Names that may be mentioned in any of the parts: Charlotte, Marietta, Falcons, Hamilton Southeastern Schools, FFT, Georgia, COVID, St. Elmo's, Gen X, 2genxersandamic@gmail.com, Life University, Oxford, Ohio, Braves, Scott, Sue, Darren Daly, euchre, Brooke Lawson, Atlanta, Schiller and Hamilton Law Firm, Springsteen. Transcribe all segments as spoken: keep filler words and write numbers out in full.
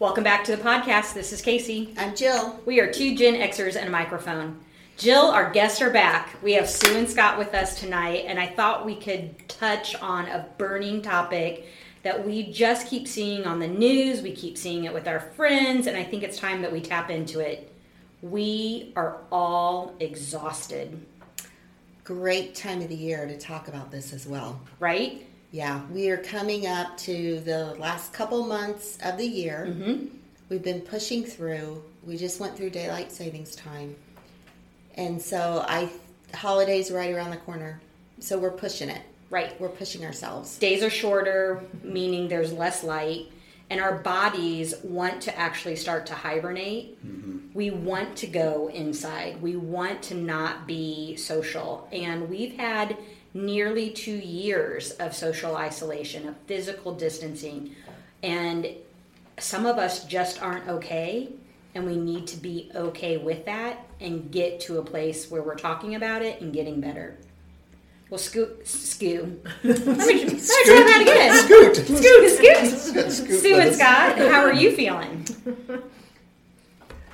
Welcome back to the podcast. This is Casey. I'm Jill. We are two Gen Xers and a microphone. Jill, our guests are back. We have Sue and Scott with us tonight, and I thought we could touch on a burning topic that we just keep seeing on the news. We keep seeing it with our friends, and I think it's time that we tap into it. We are all exhausted. Great time of the year to talk about this as well. Right? Yeah, we are coming up to the last couple months of the year. Mm-hmm. We've been pushing through. We just went through daylight savings time. And so I holidays right around the corner. So we're pushing it. Right. We're pushing ourselves. Days are shorter, meaning there's less light. And our bodies want to actually start to hibernate. Mm-hmm. We want to go inside. We want to not be social. And we've had nearly two years of social isolation, of physical distancing, and some of us just aren't okay, and we need to be okay with that and get to a place where we're talking about it and getting better. Well, scoot, scoot. Let me, let me try that again. Scoot. Scoot, scoot. Scoot Sue and Scott, how are you feeling?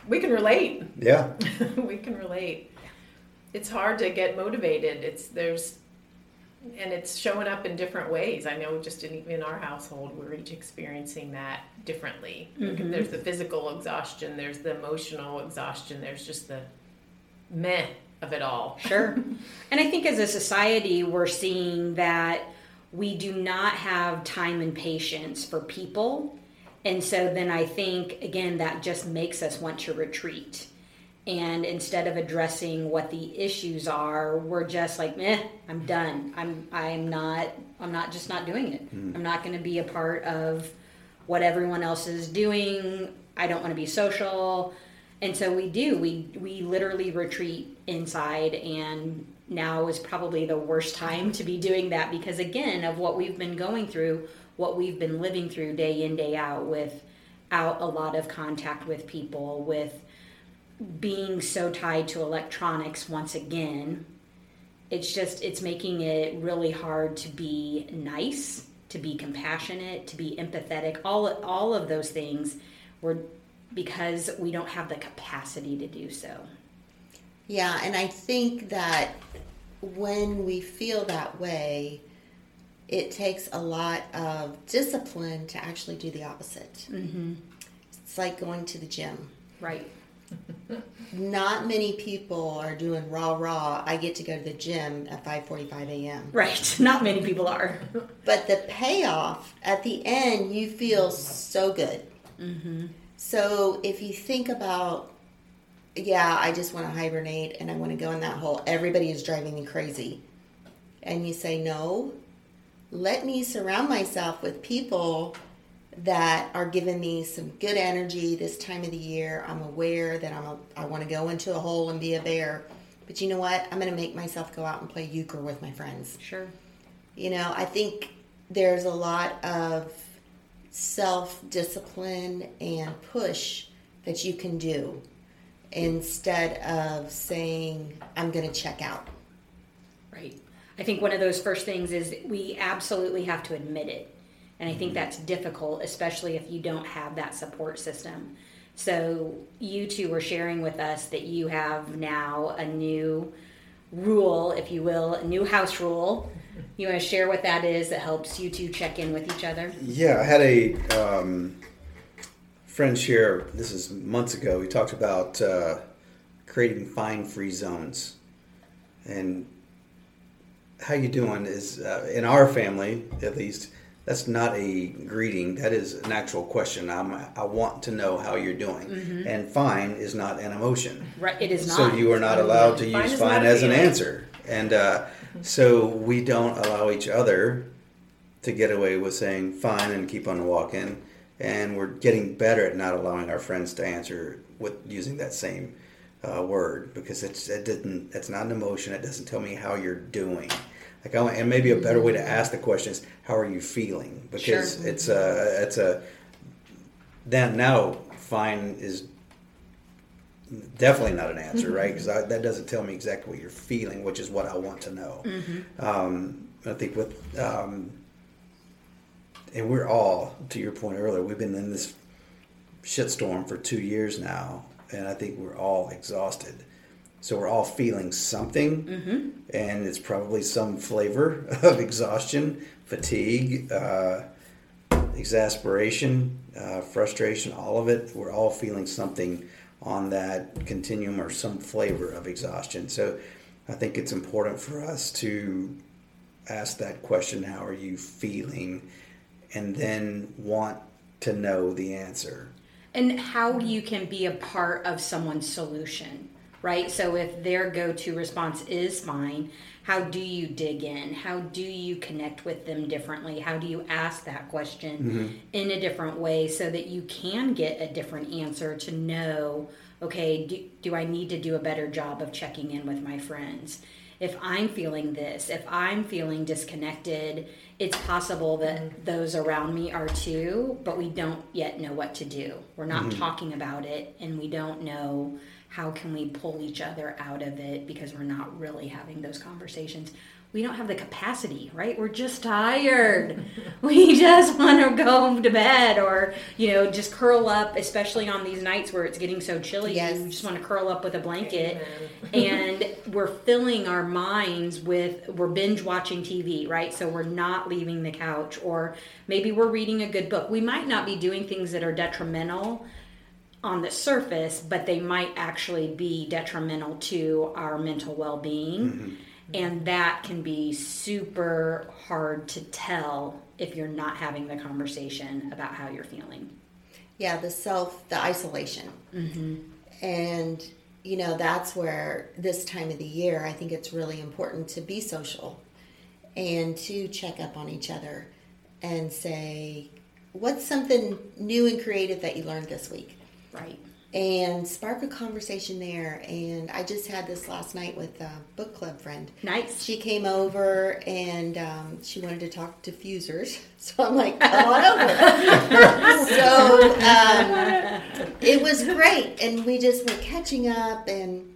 We can relate. Yeah. We can relate. It's hard to get motivated. It's there's And it's showing up in different ways. I know just in, in our household, we're each experiencing that differently. Mm-hmm. There's the physical exhaustion. There's the emotional exhaustion. There's just the meh of it all. Sure. And I think as a society, we're seeing that we do not have time and patience for people. And so then I think, again, that just makes us want to retreat. And instead of addressing what the issues are, we're just like, meh, I'm done. I'm I'm not I'm not just not doing it. Mm. I'm not going to be a part of what everyone else is doing. I don't want to be social. And so we do. We we literally retreat inside, and now is probably the worst time to be doing that because, again, of what we've been going through, what we've been living through day in, day out, without a lot of contact with people, with being so tied to electronics once again. It's just, it's making it really hard to be nice, to be compassionate, to be empathetic, all, all of those things were because we don't have the capacity to do so. Yeah, and I think that when we feel that way, it takes a lot of discipline to actually do the opposite. Mm-hmm. It's like going to the gym. Right. Not many people are doing rah rah. I get to go to the gym at five forty-five a.m. Right. Not many people are. But the payoff at the end, you feel so good. Mm-hmm. So if you think about, yeah, I just want to hibernate and I want to go in that hole. Everybody is driving me crazy. And you say, no, let me surround myself with people that are giving me some good energy this time of the year. I'm aware that I'm a, I want to go into a hole and be a bear. But you know what? I'm going to make myself go out and play euchre with my friends. Sure. You know, I think there's a lot of self-discipline and push that you can do instead of saying, I'm going to check out. Right. I think one of those first things is we absolutely have to admit it. And I think that's difficult, especially if you don't have that support system. So you two were sharing with us that you have now a new rule, if you will, a new house rule. You want to share what that is that helps you two check in with each other? Yeah, I had a um, friend share, this is months ago, we talked about uh, creating fine-free zones. And how you doing is, uh, in our family at least, that's not a greeting. That is an actual question. I'm, I want to know how you're doing. Mm-hmm. And fine is not an emotion. Right. It is not. So you are not allowed to use fine as an answer. And uh, so we don't allow each other to get away with saying fine and keep on walking. And we're getting better at not allowing our friends to answer with using that same uh, word because it's it didn't. It's not an emotion. It doesn't tell me how you're doing. Like I want, and maybe a better way to ask the question is, how are you feeling? Because sure. it's a, it's a, then now fine is definitely not an answer, right? Because that doesn't tell me exactly what you're feeling, which is what I want to know. Mm-hmm. Um, I think with, um, and we're all, to your point earlier, we've been in this shitstorm for two years now, and I think we're all exhausted. So we're all feeling something, mm-hmm. and it's probably some flavor of exhaustion, fatigue, uh, exasperation, uh, frustration, all of it. We're all feeling something on that continuum or some flavor of exhaustion. So I think it's important for us to ask that question, how are you feeling? And then want to know the answer. And how you can be a part of someone's solution, right? So if their go-to response is mine, how do you dig in? How do you connect with them differently? How do you ask that question mm-hmm. in a different way so that you can get a different answer to know, okay, do, do I need to do a better job of checking in with my friends? If I'm feeling this, if I'm feeling disconnected, it's possible that those around me are too, but we don't yet know what to do. We're not mm-hmm. talking about it, and we don't know how can we pull each other out of it because we're not really having those conversations. We don't have the capacity, right? We're just tired. We just want to go to bed or, you know, just curl up, especially on these nights where it's getting so chilly. Yes. You just want to curl up with a blanket. And we're filling our minds with, we're binge watching T V, right? So we're not leaving the couch, or maybe we're reading a good book. We might not be doing things that are detrimental on the surface, but they might actually be detrimental to our mental well-being. Mm-hmm. And that can be super hard to tell if you're not having the conversation about how you're feeling. Yeah, the self, the isolation. Mm-hmm. And, you know, that's where this time of the year, I think it's really important to be social and to check up on each other and say, what's something new and creative that you learned this week? Right. And spark a conversation there. And I just had this last night with a book club friend. Nice. She came over and um, she wanted to talk diffusers. So I'm like, oh, I don't know. So um, it was great. And we just were catching up. And,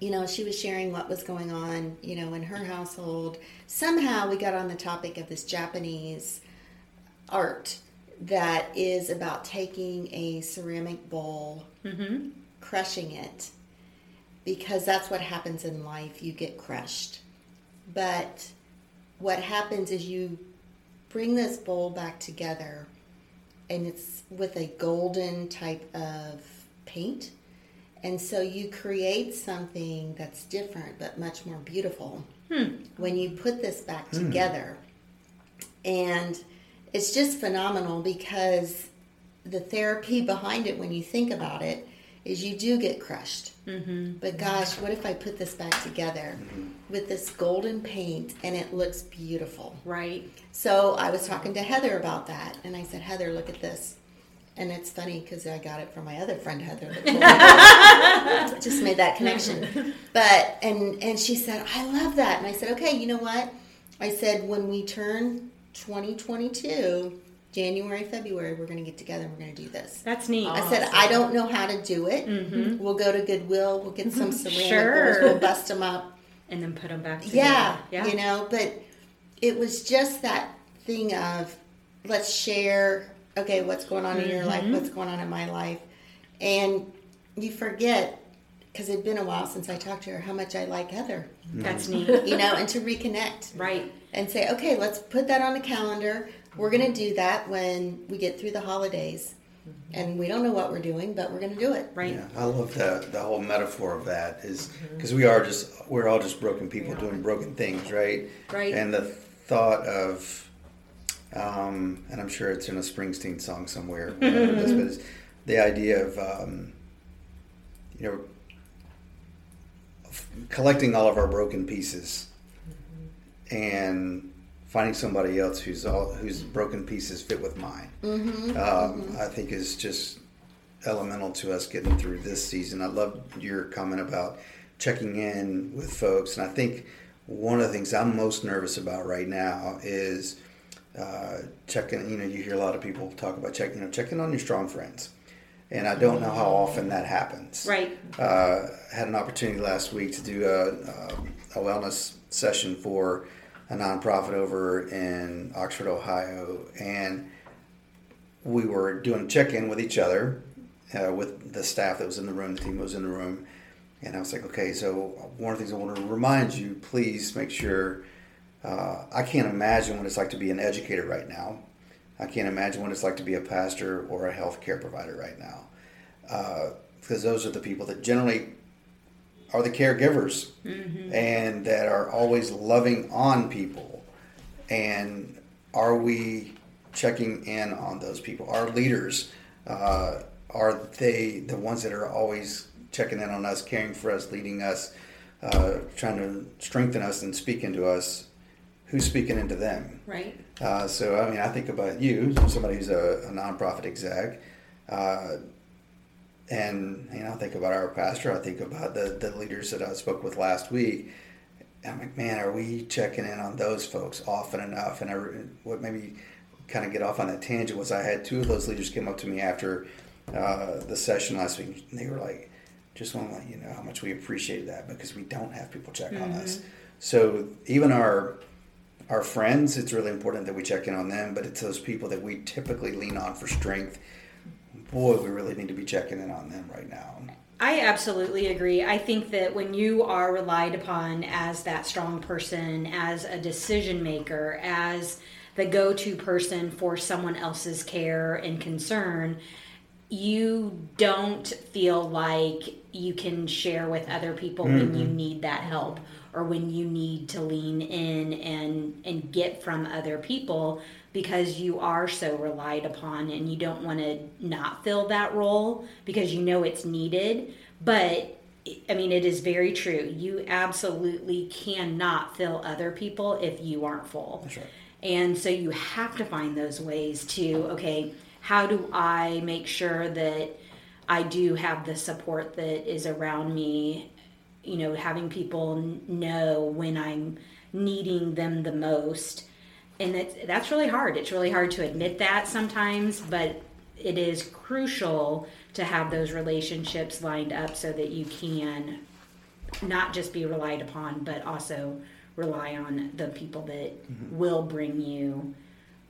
you know, she was sharing what was going on, you know, in her household. Somehow we got on the topic of this Japanese art that is about taking a ceramic bowl, mm-hmm. crushing it, because that's what happens in life. You get crushed. But what happens is you bring this bowl back together, and it's with a golden type of paint. And so you create something that's different but much more beautiful hmm. when you put this back hmm. together. And it's just phenomenal, because the therapy behind it, when you think about it, is you do get crushed. Mm-hmm. But gosh, what if I put this back together mm-hmm. with this golden paint and it looks beautiful? Right. So I was talking to Heather about that, and I said, Heather, look at this. And it's funny because I got it from my other friend, Heather. Just made that connection. But and, and she said, I love that. And I said, okay, you know what? I said, when we turn twenty twenty-two, January, February, we're going to get together and we're going to do this. That's neat. Awesome. I said, I don't know how to do it. Mm-hmm. We'll go to Goodwill. We'll get some ceramic sure. bowls. We'll bust them up. And then put them back together. Yeah, yeah. You know, but it was just that thing of let's share, okay, what's going on mm-hmm. in your life? What's going on in my life? And you forget, because it'd been a while since I talked to her, how much I like Heather. That's neat. You know, and to reconnect. Right. And say, okay, let's put that on the calendar. We're going to do that when we get through the holidays. Mm-hmm. And we don't know what we're doing, but we're going to do it. Right. Yeah, I love that. The whole metaphor of that is, because we are just, we're all just broken people yeah. doing broken things, right? Right. And the thought of, um, and I'm sure it's in a Springsteen song somewhere, whatever this, but it's the idea of, um, you know, collecting all of our broken pieces mm-hmm. and finding somebody else who's all whose broken pieces fit with mine mm-hmm. Um, mm-hmm. I think is just elemental to us getting through this season. I love your comment about checking in with folks, and I think one of the things I'm most nervous about right now is uh, checking, you know, you hear a lot of people talk about checking, you know, checking on your strong friends. And I don't know how often that happens. Right. Uh, had an opportunity last week to do a, a wellness session for a nonprofit over in Oxford, Ohio. And we were doing a check-in with each other, uh, with the staff that was in the room, the team that was in the room. And I was like, okay, so one of the things I want to remind you, please make sure, uh, I can't imagine what it's like to be an educator right now. I can't imagine what it's like to be a pastor or a healthcare provider right now. Uh, because those are the people that generally are the caregivers, mm-hmm. and that are always loving on people. And are we checking in on those people? Our leaders, uh, are they the ones that are always checking in on us, caring for us, leading us, uh, trying to strengthen us and speak into us? Who's speaking into them? Right. Uh, so, I mean, I think about you, somebody who's a, a nonprofit exec, uh, and, you know, I think about our pastor. I think about the, the leaders that I spoke with last week. I'm like, man, are we checking in on those folks often enough? And I, what made me kind of get off on that tangent was I had two of those leaders came up to me after uh, the session last week. And they were like, just want to let you know how much we appreciate that because we don't have people check mm-hmm. on us. So even our our friends, it's really important that we check in on them. But it's those people that we typically lean on for strength. Boy, we really need to be checking in on them right now. I absolutely agree. I think that when you are relied upon as that strong person, as a decision maker, as the go-to person for someone else's care and concern, you don't feel like you can share with other people mm-hmm. when you need that help or when you need to lean in and, and get from other people, because you are so relied upon and you don't want to not fill that role because you know it's needed. But, I mean, it is very true. You absolutely cannot fill other people if you aren't full. That's right. And so you have to find those ways to, okay, how do I make sure that I do have the support that is around me, you know, having people know when I'm needing them the most. And that's, that's really hard. It's really hard to admit that sometimes, but it is crucial to have those relationships lined up so that you can not just be relied upon, but also rely on the people that mm-hmm. will bring you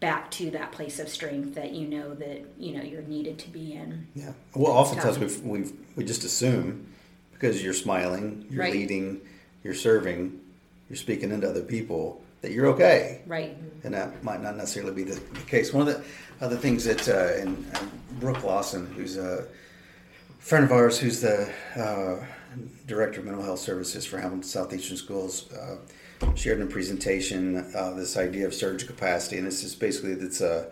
back to that place of strength that you know that, you know, you're needed to be in. Yeah. Well, oftentimes we've, we've, we just assume because you're smiling, you're right. leading, you're serving, you're speaking into other people, that you're okay. Right. And that might not necessarily be the, the case. One of the other things that, uh, and, and Brooke Lawson, who's a friend of ours, who's the uh, Director of Mental Health Services for Hamilton Southeastern Schools, uh, shared in a presentation uh, this idea of surge capacity. And this is basically, it's a,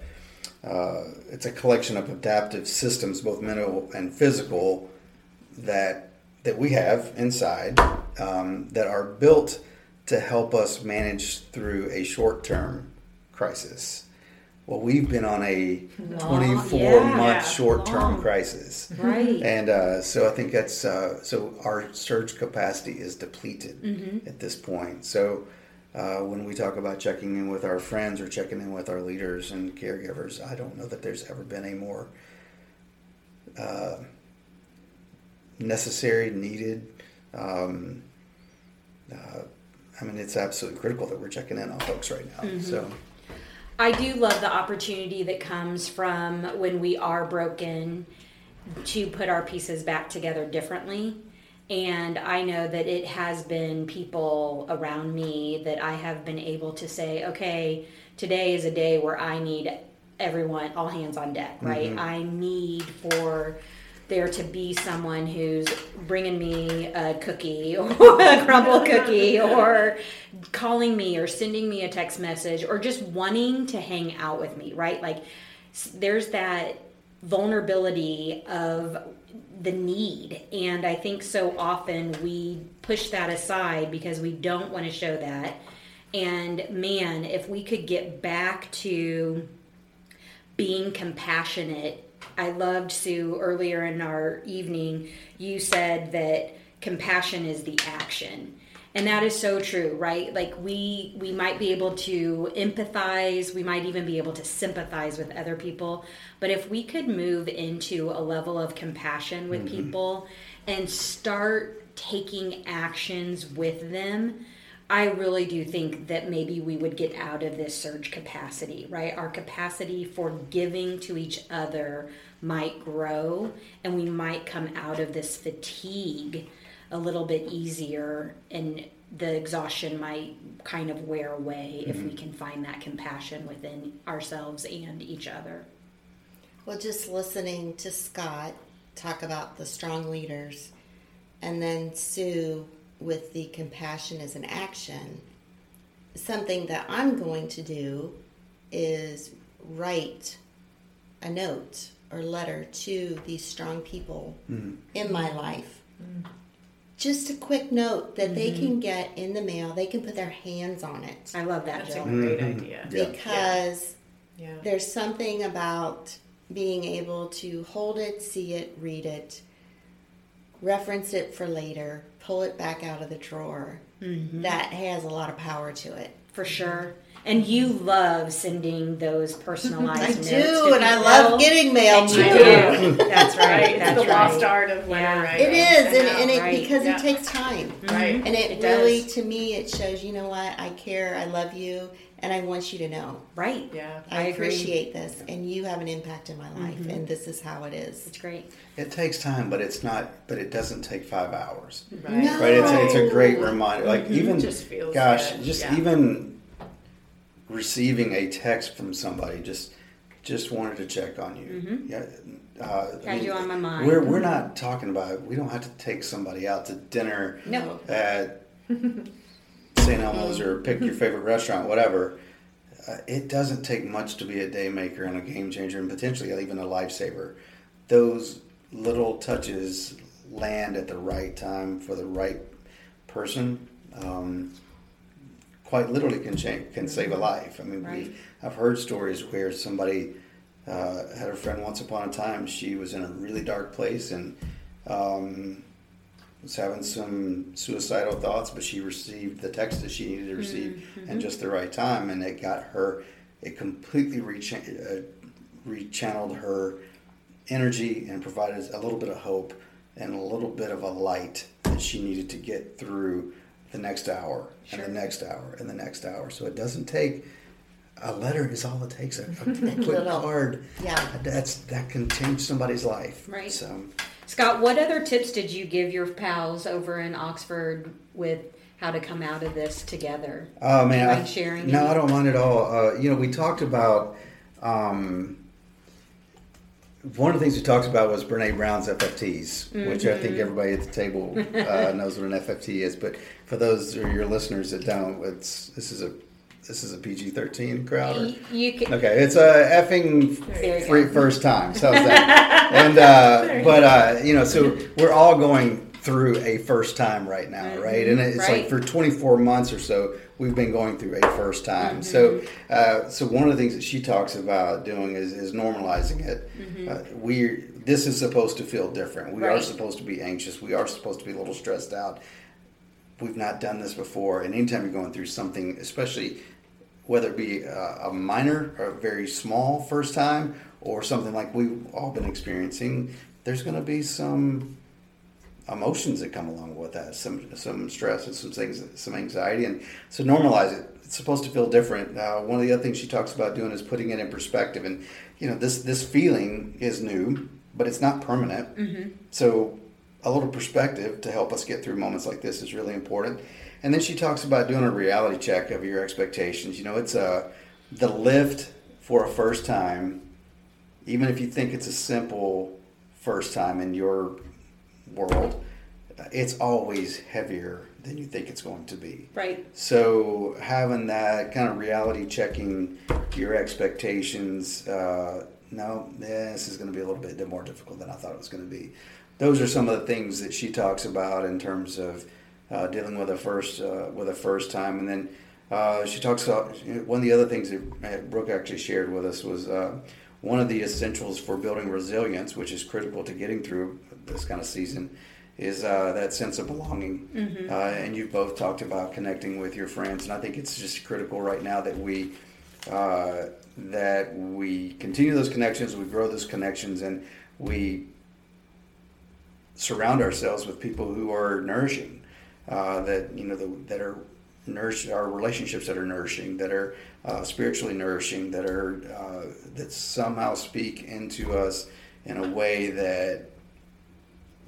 uh, it's a collection of adaptive systems, both mental and physical, that, that we have inside um, that are built to help us manage through a short-term crisis. Well, we've been on a twenty-four-month yeah, short-term long. crisis. Right. And uh, so I think that's, uh, so our surge capacity is depleted mm-hmm. at this point. So uh, when we talk about checking in with our friends or checking in with our leaders and caregivers, I don't know that there's ever been a more uh, necessary, needed, um, uh, I mean, it's absolutely critical that we're checking in on folks right now. Mm-hmm. So, I do love the opportunity that comes from when we are broken to put our pieces back together differently. And I know that it has been people around me that I have been able to say, okay, today is a day where I need everyone, all hands on deck, right? Mm-hmm. I need for there to be someone who's bringing me a cookie or a crumble cookie or calling me or sending me a text message or just wanting to hang out with me, right? Like there's that vulnerability of the need. And I think so often we push that aside because we don't want to show that. And man, if we could get back to being compassionate. I loved, Sue, earlier in our evening, you said that compassion is the action. And that is so true, right? Like we we might be able to empathize, we might even be able to sympathize with other people. But if we could move into a level of compassion with mm-hmm. people and start taking actions with them, I really do think that maybe we would get out of this surge capacity, right? Our capacity for giving to each other might grow, and we might come out of this fatigue a little bit easier, and the exhaustion might kind of wear away mm-hmm. if we can find that compassion within ourselves and each other. Well, just listening to Scott talk about the strong leaders, and then Sue with the compassion as an action, something that I'm going to do is write a note or letter to these strong people mm-hmm. in my life. Mm-hmm. Just a quick note that mm-hmm. they can get in the mail. They can put their hands on it. I love that. That's Jill. A great mm-hmm. idea. Because yeah. Yeah. there's something about being able to hold it, see it, read it, reference it for later, pull it back out of the drawer. Mm-hmm. That has a lot of power to it. For sure. And you love sending those personalized I notes. I do, and I love getting mail too. I do. That's right. It's that's the right. lost art of when yeah. I write. It is, and, and, and it, right. because yeah. it takes time. Mm-hmm. Right. And it, it really, does. To me, it shows, you know what, I care, I love you, and I want you to know. Right. Yeah. I, I appreciate agree. this, and you have an impact in my life, mm-hmm. and this is how it is. It's great. It takes time, but it's not. But it doesn't take five hours. Right. No. Right. It's, it's a great reminder. Like mm-hmm. even, just feels gosh, good. just yeah. even. Receiving a text from somebody just just wanted to check on you. Mm-hmm. Yeah, uh, I mean, you on my mind. We're we're not talking about. We don't have to take somebody out to dinner. No. At Saint Elmo's or pick your favorite restaurant, whatever. Uh, it doesn't take much to be a day maker and a game changer and potentially even a lifesaver. Those little touches land at the right time for the right person. Um, Quite literally, can change, can save a life. I mean, right. we I've heard stories where somebody uh, had a friend once upon a time. She was in a really dark place and um, was having some suicidal thoughts, but she received the text that she needed to receive mm-hmm. in just the right time, and it got her. It completely rechan- uh, rechanneled her energy and provided a little bit of hope and a little bit of a light that she needed to get through the next hour, sure. and the next hour, and the next hour. So it doesn't take, a letter is all it takes, a, a quick card. Yeah. That's, that can change somebody's life. Right. So, Scott, what other tips did you give your pals over in Oxford with how to come out of this together? Oh, man. Do you I, mind sharing? No, any? I don't mind at all. Uh, you know, we talked about, um, one of the things we talked about was Brene Brown's F F Ts, mm-hmm. which I think everybody at the table uh, knows what an F F T is. But for those of your listeners that don't, it's this is a this is a P G thirteen crowd. Or, you can, okay, it's a effing free first time. So that. And uh, but uh, you know, so we're all going through a first time right now, right? And it's right. like for twenty-four months or so, we've been going through a first time. Mm-hmm. So, uh, so one of the things that she talks about doing is, is normalizing it. Mm-hmm. Uh, we this is supposed to feel different. We right. are supposed to be anxious. We are supposed to be a little stressed out. We've not done this before. And anytime you're going through something, especially whether it be a, a minor or a very small first time or something like we've all been experiencing, there's going to be some emotions that come along with that, some some stress and some things, some anxiety, and so normalize it. It's supposed to feel different. Uh, one of the other things she talks about doing is putting it in perspective, and you know this this feeling is new, but it's not permanent. Mm-hmm. So a little perspective to help us get through moments like this is really important. And then she talks about doing a reality check of your expectations. You know, it's a the lift for a first time, even if you think it's a simple first time in your world, it's always heavier than you think it's going to be. Right. So having that kind of reality checking your expectations, uh, no, yeah, this is going to be a little bit more difficult than I thought it was going to be. Those are some of the things that she talks about in terms of uh, dealing with a first uh, with a first time. And then uh, she talks about one of the other things that Brooke actually shared with us was uh, one of the essentials for building resilience, which is critical to getting through this kind of season, is uh, that sense of belonging. Mm-hmm. Uh, and you've both talked about connecting with your friends, and I think it's just critical right now that we uh, that we continue those connections, we grow those connections, and we surround ourselves with people who are nourishing, uh, that you know the, that are nourish our relationships that are nourishing, that are uh, spiritually nourishing, that are uh, that somehow speak into us in a way that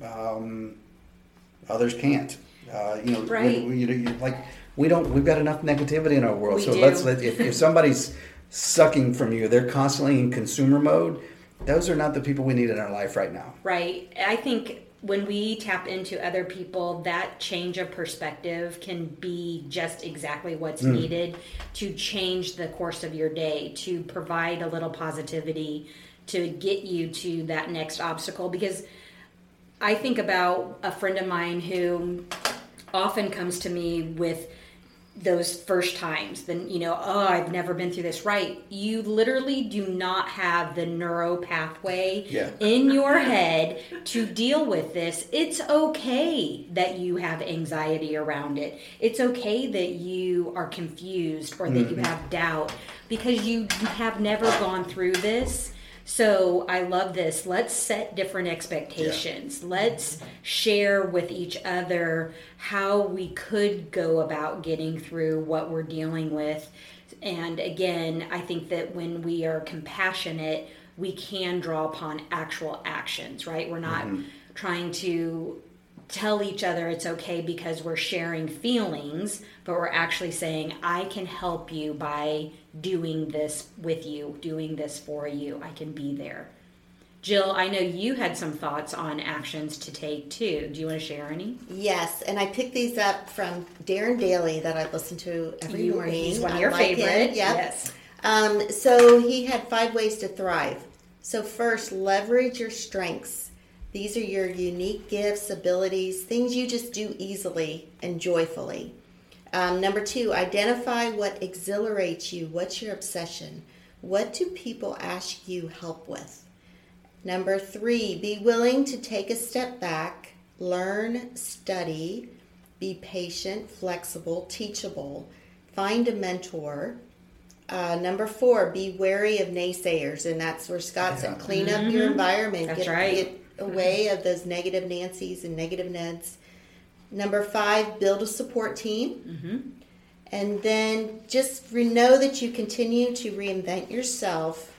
um, others can't. Uh, you know, right. we, we, like we don't. We've got enough negativity in our world. We so do. let's let, if, if somebody's sucking from you, they're constantly in consumer mode. Those are not the people we need in our life right now. Right. I think when we tap into other people, that change of perspective can be just exactly what's mm. needed to change the course of your day, to provide a little positivity, to get you to that next obstacle. Because I think about a friend of mine who often comes to me with those first times, then, you know, oh, I've never been through this. Right. You literally do not have the neuro pathway yeah. in your head to deal with this. It's okay that you have anxiety around it. It's okay that you are confused or that mm-hmm. you have doubt because you have never gone through this. So I love this. Let's set different expectations. Yeah. Let's share with each other how we could go about getting through what we're dealing with. And again, I think that when we are compassionate, we can draw upon actual actions, right? We're not mm-hmm. trying to tell each other it's okay because we're sharing feelings, but we're actually saying, I can help you by doing this with you, doing this for you. I can be there. Jill, I know you had some thoughts on actions to take too. Do you want to share any? Yes, and I picked these up from Darren Daly that I listen to every you, morning. He's one of your like favorites. Yep. Yes. Um, so he had five ways to thrive. So first, leverage your strengths. These are your unique gifts, abilities, things you just do easily and joyfully. Um, number two, identify what exhilarates you. What's your obsession? What do people ask you help with? Number three, be willing to take a step back, learn, study, be patient, flexible, teachable, find a mentor. Uh, number four, be wary of naysayers, and that's where Scott said, yeah. clean up mm-hmm. your environment. That's get, right. Get, away of those negative Nancy's and negative Ned's. Number five, build a support team. Mm-hmm. And then just know that you continue to reinvent yourself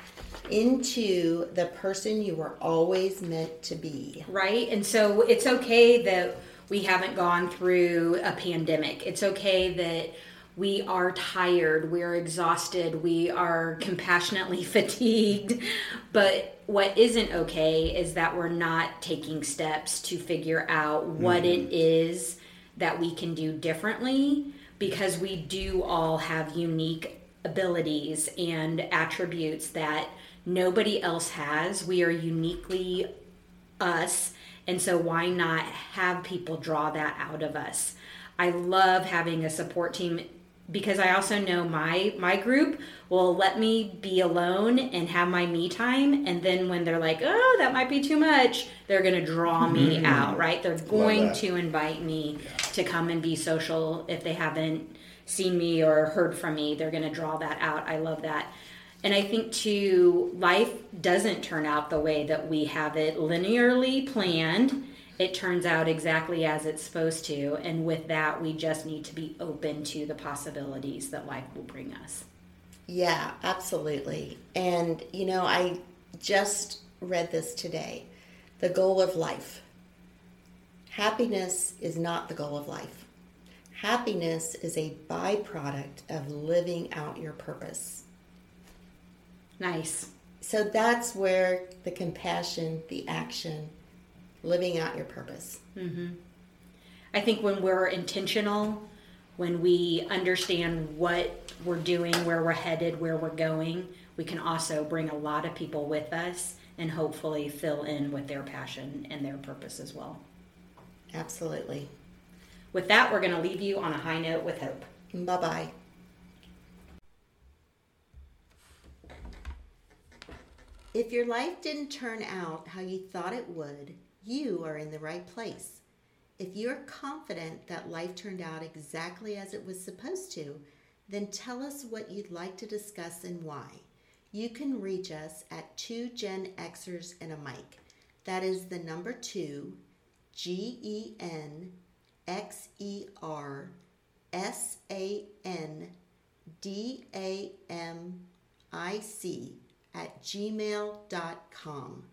into the person you were always meant to be. Right. And so it's okay that we haven't gone through a pandemic. It's okay that we are tired, we're exhausted, we are compassionately fatigued, but what isn't okay is that we're not taking steps to figure out what mm-hmm. it is that we can do differently, because we do all have unique abilities and attributes that nobody else has. We are uniquely us, and so why not have people draw that out of us? I love having a support team, because I also know my my group will let me be alone and have my me time. And then when they're like, oh, that might be too much, they're going to draw me mm-hmm. out, right? They're going to invite me yeah. to come and be social. If they haven't seen me or heard from me, they're going to draw that out. I love that. And I think, too, life doesn't turn out the way that we have it linearly planned. It turns out exactly as it's supposed to, and with that, we just need to be open to the possibilities that life will bring us. Yeah, absolutely. And, you know, I just read this today. The goal of life. Happiness is not the goal of life. Happiness is a byproduct of living out your purpose. Nice. So that's where the compassion, the action, living out your purpose. Mm-hmm. I think when we're intentional, when we understand what we're doing, where we're headed, where we're going, we can also bring a lot of people with us and hopefully fill in with their passion and their purpose as well. Absolutely. With that, we're going to leave you on a high note with hope. Bye-bye. If your life didn't turn out how you thought it would, you are in the right place. If you're confident that life turned out exactly as it was supposed to, then tell us what you'd like to discuss and why. You can reach us at two gen xers and a mic. That is the number two, G E N X E R S A N D A M I C at gmail dot com.